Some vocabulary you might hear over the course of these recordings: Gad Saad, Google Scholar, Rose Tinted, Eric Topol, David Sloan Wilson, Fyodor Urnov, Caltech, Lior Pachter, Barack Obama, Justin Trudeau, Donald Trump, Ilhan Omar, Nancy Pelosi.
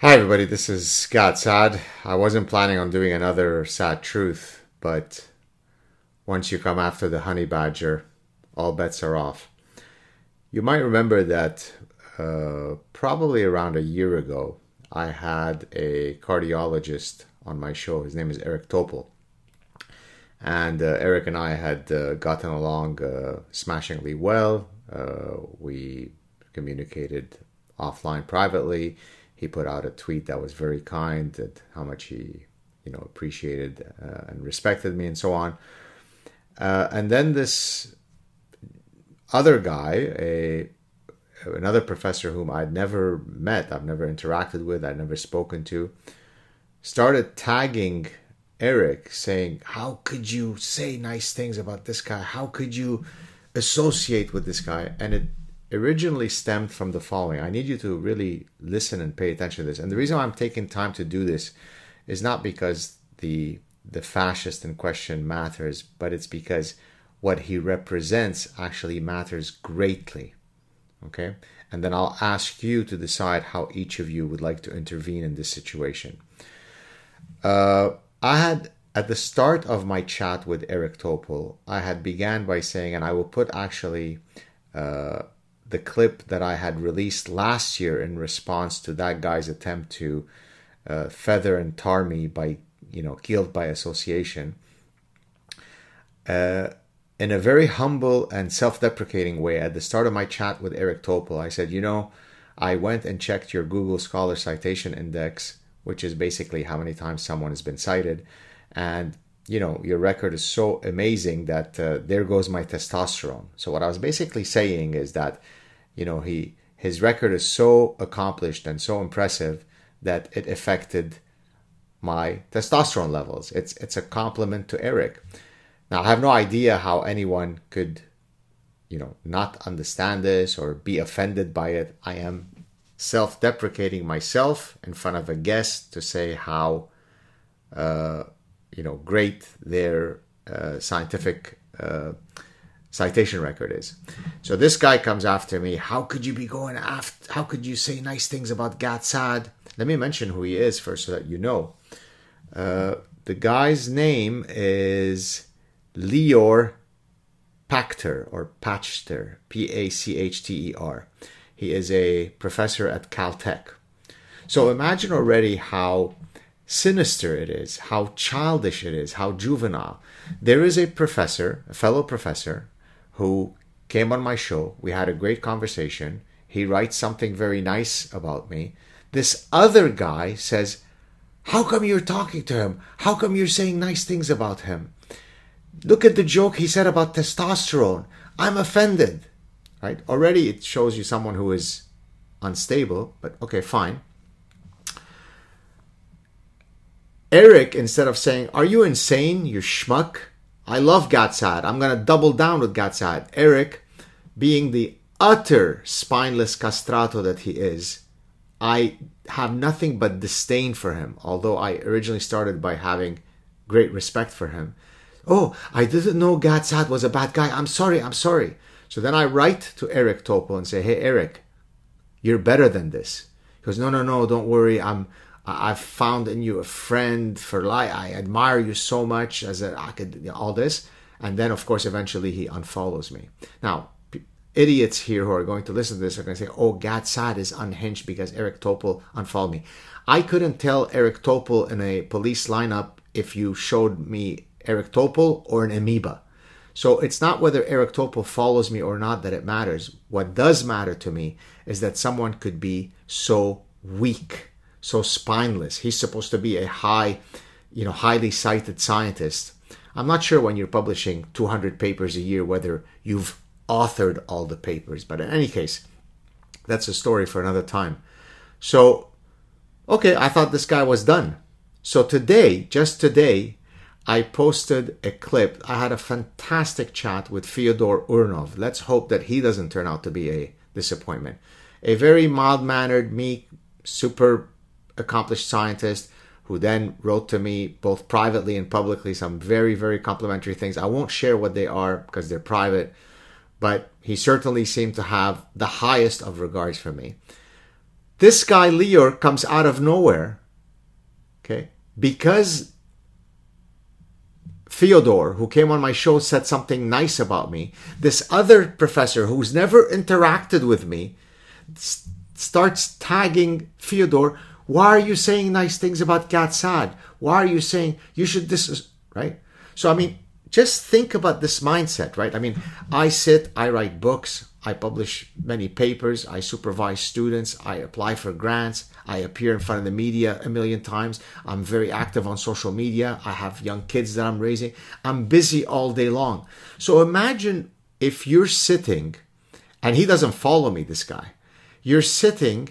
Hi everybody, this is Gad Saad. I wasn't planning on doing another sad truth, but once you come after the honey badger, all bets are off. You might remember that probably around a year ago, I had a cardiologist on my show. His name is Eric Topol. And Eric and I had gotten along smashingly well. We communicated offline privately. He put out a tweet that was very kind at how much he, appreciated and respected me and so on. And then this other guy, another professor whom I'd never met, I've never interacted with, I'd never spoken to, started tagging Eric saying, how could you say nice things about this guy? How could you associate with this guy? And it originally stemmed from the following. I need you to really listen and pay attention to this. And the reason why I'm taking time to do this is not because the fascist in question matters, but it's because what he represents actually matters greatly. Okay? And then I'll ask you to decide how each of you would like to intervene in this situation. I had, at the start of my chat with Eric Topol, I had began by saying, and I will put actually the clip that I had released last year in response to that guy's attempt to feather and tar me by, guilt by association. In a very humble and self-deprecating way, at the start of my chat with Eric Topol, I said, I went and checked your Google Scholar citation index, which is basically how many times someone has been cited. And your record is so amazing that there goes my testosterone. So what I was basically saying is that, his record is so accomplished and so impressive that it affected my testosterone levels. It's a compliment to Eric. Now, I have no idea how anyone could, not understand this or be offended by it. I am self-deprecating myself in front of a guest to say how great their scientific citation record is. So this guy comes after me. How could you say nice things about Gad Saad? Let me mention who he is first so that you know. The guy's name is Lior Pachter, or Pachter, P-A-C-H-T-E-R. He is a professor at Caltech. So imagine already how sinister it is, how childish it is, how juvenile. There is a professor, a fellow professor, who came on my show. We had a great conversation. He writes something very nice about me. This other guy says, how come you're talking to him? How come you're saying nice things about him? Look at the joke he said about testosterone. I'm offended. Right? Already it shows you someone who is unstable, but okay, fine. Eric, instead of saying, are you insane, you schmuck? I love Gad Saad. I'm going to double down with Gad Saad. Eric, being the utter spineless castrato that he is, I have nothing but disdain for him, although I originally started by having great respect for him. Oh, I didn't know Gad Saad was a bad guy. I'm sorry. So then I write to Eric Topol and say, hey, Eric, you're better than this. He goes, no, don't worry. I've found in you a friend for life. I admire you so much all this. And then, of course, eventually he unfollows me. Now, idiots here who are going to listen to this are going to say, oh, Gad Saad is unhinged because Eric Topol unfollowed me. I couldn't tell Eric Topol in a police lineup if you showed me Eric Topol or an amoeba. So it's not whether Eric Topol follows me or not that it matters. What does matter to me is that someone could be so weak, so spineless. He's supposed to be a highly cited scientist. I'm not sure when you're publishing 200 papers a year whether you've authored all the papers. But in any case, that's a story for another time. So, okay, I thought this guy was done. So today, just today, I posted a clip. I had a fantastic chat with Fyodor Urnov. Let's hope that he doesn't turn out to be a disappointment. A very mild-mannered, meek, super accomplished scientist who then wrote to me both privately and publicly some very, very complimentary things. I won't share what they are because they're private, but he certainly seemed to have the highest of regards for me. This guy, Lior, comes out of nowhere, okay? Because Fyodor, who came on my show, said something nice about me, this other professor who's never interacted with me starts tagging Fyodor. Why are you saying nice things about Gad Saad? Why are you saying you should this, right? So, I mean, just think about this mindset, right? I mean, I write books, I publish many papers, I supervise students, I apply for grants, I appear in front of the media a million times, I'm very active on social media, I have young kids that I'm raising, I'm busy all day long. So imagine if you're sitting, and he doesn't follow me, this guy, you're sitting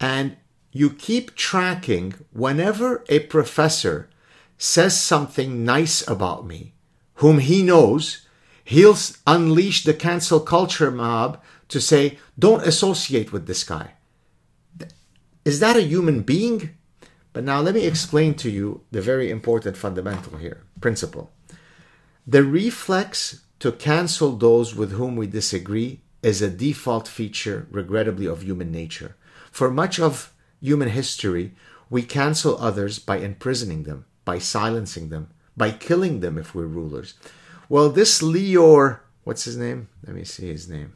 and you keep tracking whenever a professor says something nice about me, whom he knows, he'll unleash the cancel culture mob to say, don't associate with this guy. Is that a human being? But now let me explain to you the very important fundamental here, principle. The reflex to cancel those with whom we disagree is a default feature, regrettably, of human nature. For much of human history, we cancel others by imprisoning them, by silencing them, by killing them if we're rulers. Well, this Lior, what's his name? Let me see his name.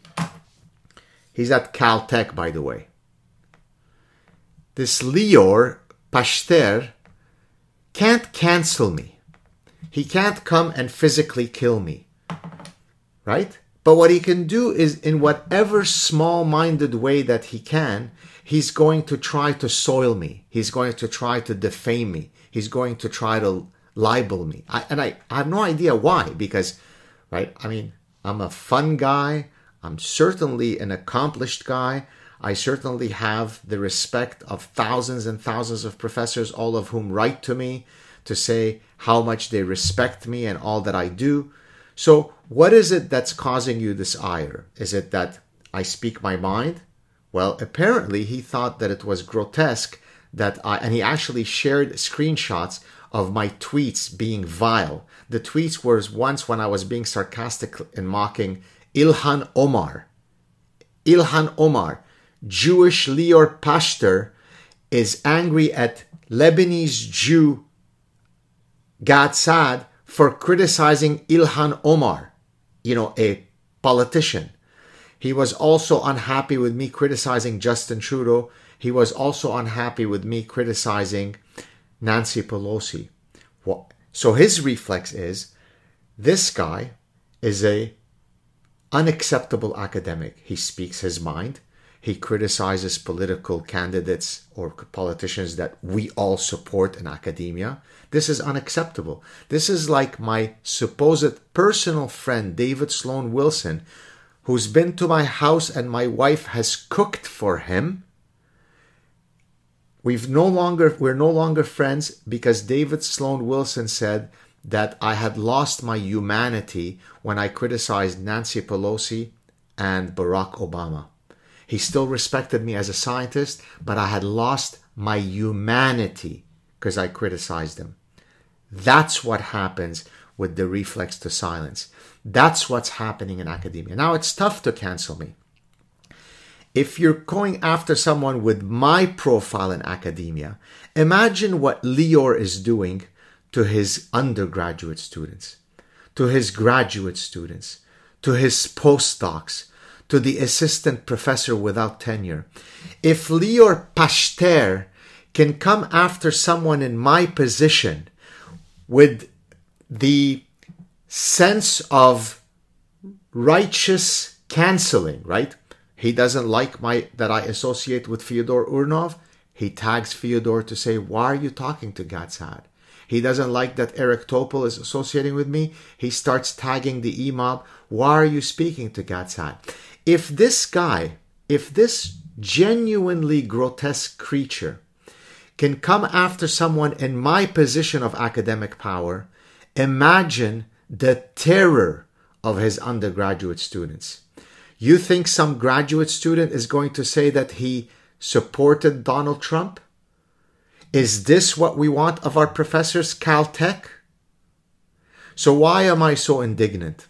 He's at Caltech, by the way. This Lior Pachter can't cancel me. He can't come and physically kill me, right? But what he can do is, in whatever small-minded way that he can, he's going to try to soil me. He's going to try to defame me. He's going to try to libel me. I have no idea why, because, right, I mean, I'm a fun guy. I'm certainly an accomplished guy. I certainly have the respect of thousands and thousands of professors, all of whom write to me to say how much they respect me and all that I do. So what is it that's causing you this ire? Is it that I speak my mind? Well, apparently he thought that it was grotesque that and he actually shared screenshots of my tweets being vile. The tweets were once when I was being sarcastic and mocking Ilhan Omar. Ilhan Omar, Jewish Lior Pachter, is angry at Lebanese Jew Gad Saad for criticizing Ilhan Omar, you know, a politician. He was also unhappy with me criticizing Justin Trudeau. He was also unhappy with me criticizing Nancy Pelosi. So his reflex is, this guy is a unacceptable academic. He speaks his mind. He criticizes political candidates or politicians that we all support in academia. This is unacceptable. This is like my supposed personal friend, David Sloan Wilson, who's been to my house and my wife has cooked for him. We're no longer friends because David Sloan Wilson said that I had lost my humanity when I criticized Nancy Pelosi and Barack Obama. He still respected me as a scientist, but I had lost my humanity because I criticized them. That's what happens with the reflex to silence. That's what's happening in academia. Now, it's tough to cancel me. If you're going after someone with my profile in academia, imagine what Lior is doing to his undergraduate students, to his graduate students, to his postdocs, to the assistant professor without tenure. If Lior Pachter can come after someone in my position with the sense of righteous canceling, right? He doesn't like that I associate with Fyodor Urnov. He tags Fyodor to say, why are you talking to Gad Saad? He doesn't like that Eric Topol is associating with me. He starts tagging the E-mob. Why are you speaking to Gad Saad? If this genuinely grotesque creature can come after someone in my position of academic power, imagine the terror of his undergraduate students. You think some graduate student is going to say that he supported Donald Trump? Is this what we want of our professors, Caltech? So why am I so indignant?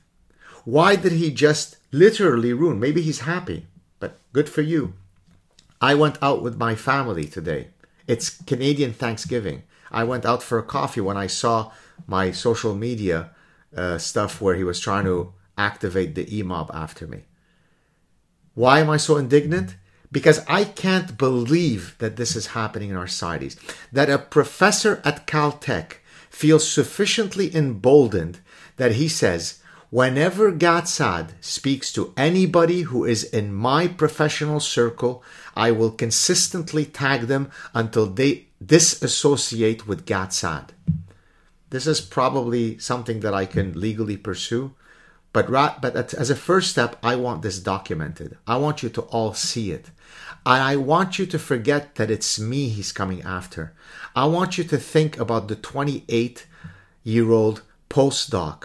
Why did he just literally ruin? Maybe he's happy, but good for you. I went out with my family today. It's Canadian Thanksgiving. I went out for a coffee when I saw my social media stuff where he was trying to activate the e-mob after me. Why am I so indignant? Because I can't believe that this is happening in our societies. That a professor at Caltech feels sufficiently emboldened that he says, whenever Gad Saad speaks to anybody who is in my professional circle, I will consistently tag them until they disassociate with Gad Saad. This is probably something that I can legally pursue. But as a first step, I want this documented. I want you to all see it. And I want you to forget that it's me he's coming after. I want you to think about the 28-year-old postdoc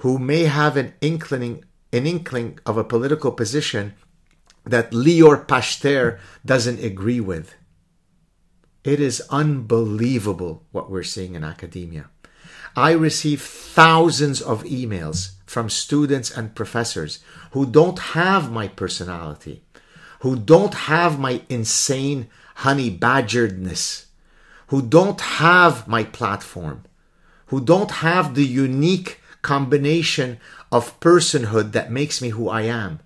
who may have an inkling of a political position that Lior Pachter doesn't agree with. It is unbelievable what we're seeing in academia. I receive thousands of emails from students and professors who don't have my personality, who don't have my insane honey badgeredness, who don't have my platform, who don't have the unique combination of personhood that makes me who I am.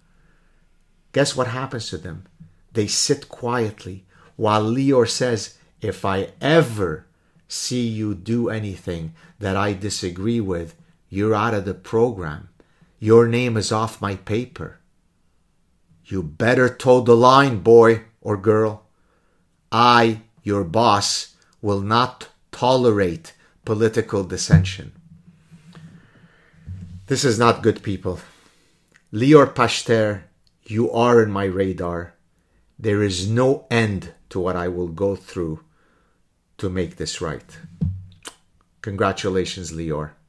Guess what happens to them? They sit quietly while Lior says, if I ever see you do anything that I disagree with, you're out of the program. Your name is off my paper. You better toe the line, boy or girl. I, your boss, will not tolerate political dissension. This is not good, people. Lior Pachter, you are in my radar. There is no end to what I will go through to make this right. Congratulations, Lior.